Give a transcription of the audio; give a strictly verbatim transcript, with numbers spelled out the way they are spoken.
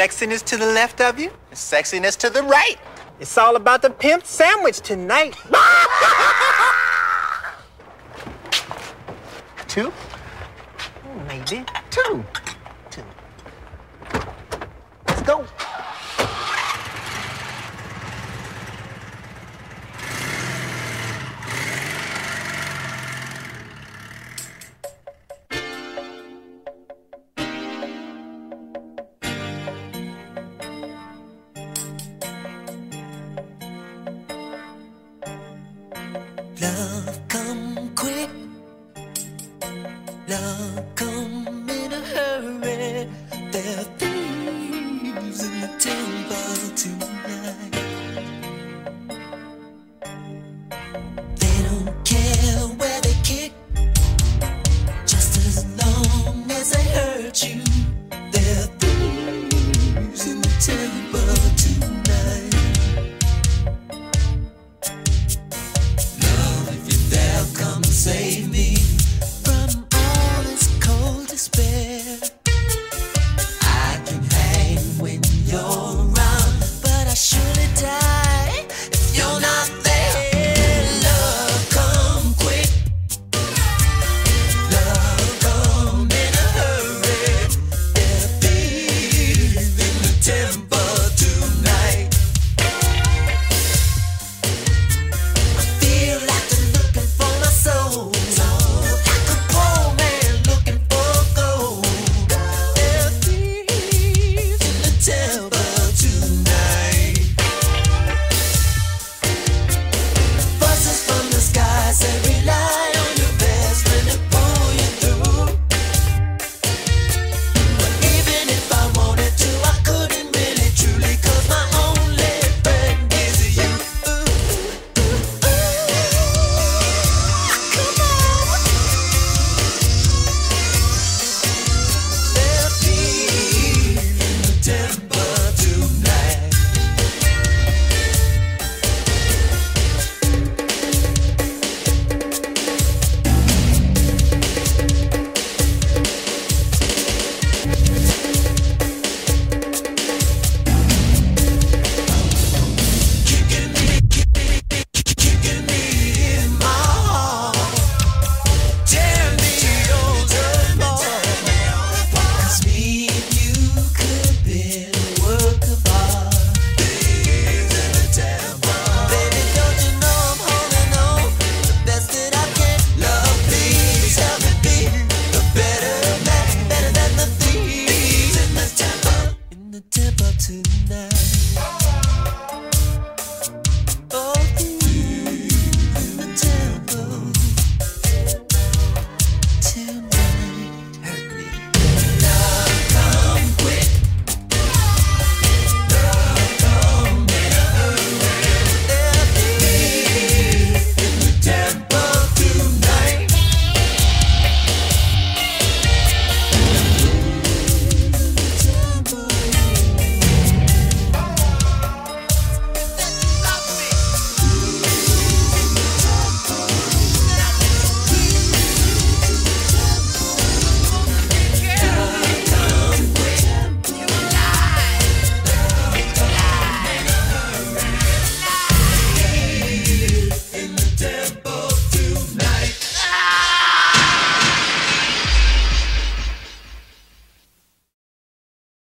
sexiness to the left of you and sexiness to the right. It's all about the pimp sandwich tonight. Two? Maybe two. Two. Let's go. Love come quick. Love